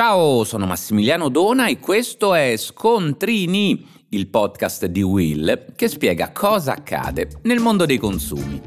Ciao, sono Massimiliano Dona e questo è Scontrini, il podcast di Will che spiega cosa accade nel mondo dei consumi.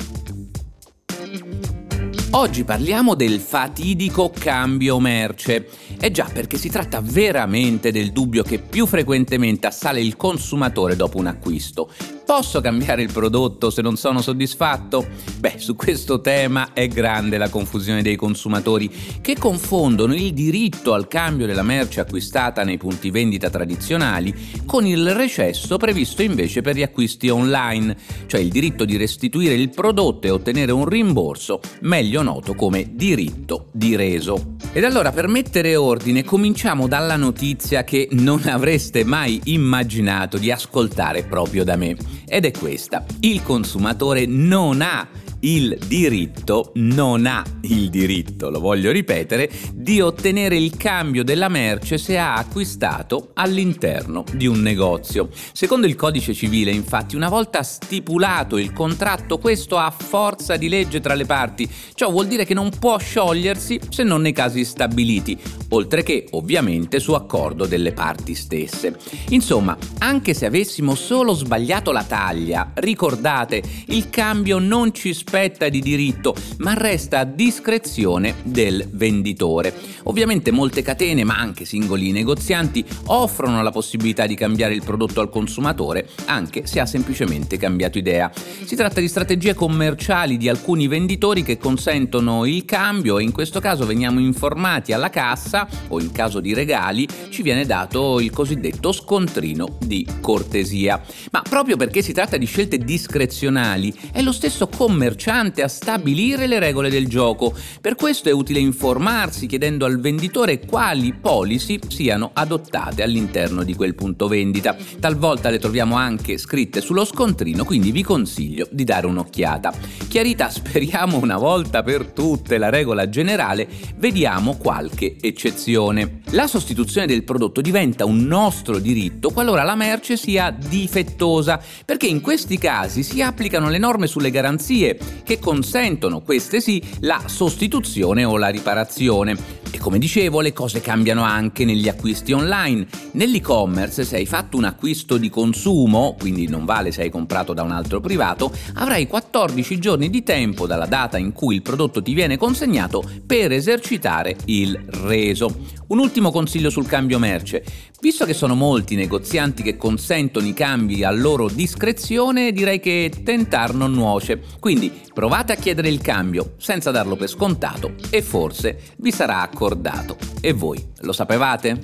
Oggi parliamo del fatidico cambio merce. E già, perché si tratta veramente del dubbio che più frequentemente assale il consumatore dopo un acquisto. Posso cambiare il prodotto se non sono soddisfatto? Beh, su questo tema è grande la confusione dei consumatori, che confondono il diritto al cambio della merce acquistata nei punti vendita tradizionali con il recesso previsto invece per gli acquisti online, cioè il diritto di restituire il prodotto e ottenere un rimborso, meglio noto come diritto di reso. Ed allora, per mettere ordine, cominciamo dalla notizia che non avreste mai immaginato di ascoltare proprio da me. Ed è questa: il consumatore non ha il diritto, lo voglio ripetere, di ottenere il cambio della merce se ha acquistato all'interno di un negozio. Secondo il codice civile, infatti, una volta stipulato il contratto, questo ha forza di legge tra le parti. Ciò vuol dire che non può sciogliersi se non nei casi stabiliti, oltre che, ovviamente, su accordo delle parti stesse. Insomma, anche se avessimo solo sbagliato la taglia, ricordate, il cambio non ci spetta di diritto, ma resta a discrezione del venditore. Ovviamente molte catene, ma anche singoli negozianti, offrono la possibilità di cambiare il prodotto al consumatore, anche se ha semplicemente cambiato idea. Si tratta di strategie commerciali di alcuni venditori che consentono il cambio, e in questo caso veniamo informati alla cassa, o in caso di regali ci viene dato il cosiddetto scontrino di cortesia. Ma proprio perché si tratta di scelte discrezionali, è lo stesso commerciante a stabilire le regole del gioco. Per questo è utile informarsi, chiedendo al venditore quali policy siano adottate all'interno di quel punto vendita. Talvolta le troviamo anche scritte sullo scontrino, quindi vi consiglio di dare un'occhiata. Chiarita, speriamo, una volta per tutte la regola generale, vediamo qualche eccezione. La sostituzione del prodotto diventa un nostro diritto qualora la merce sia difettosa, perché in questi casi si applicano le norme sulle garanzie che consentono, queste sì, la sostituzione o la riparazione. E come dicevo, le cose cambiano anche negli acquisti online. Nell'e-commerce, se hai fatto un acquisto di consumo, quindi non vale se hai comprato da un altro privato, avrai 14 giorni di tempo dalla data in cui il prodotto ti viene consegnato per esercitare il reso. Un ultimo consiglio sul cambio merce: visto che sono molti negozianti che consentono i cambi a loro discrezione, direi che tentar non nuoce. Quindi provate a chiedere il cambio senza darlo per scontato e forse vi sarà accordato. E voi lo sapevate?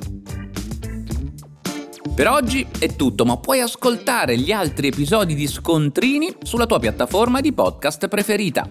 Per oggi è tutto, ma puoi ascoltare gli altri episodi di Scontrini sulla tua piattaforma di podcast preferita.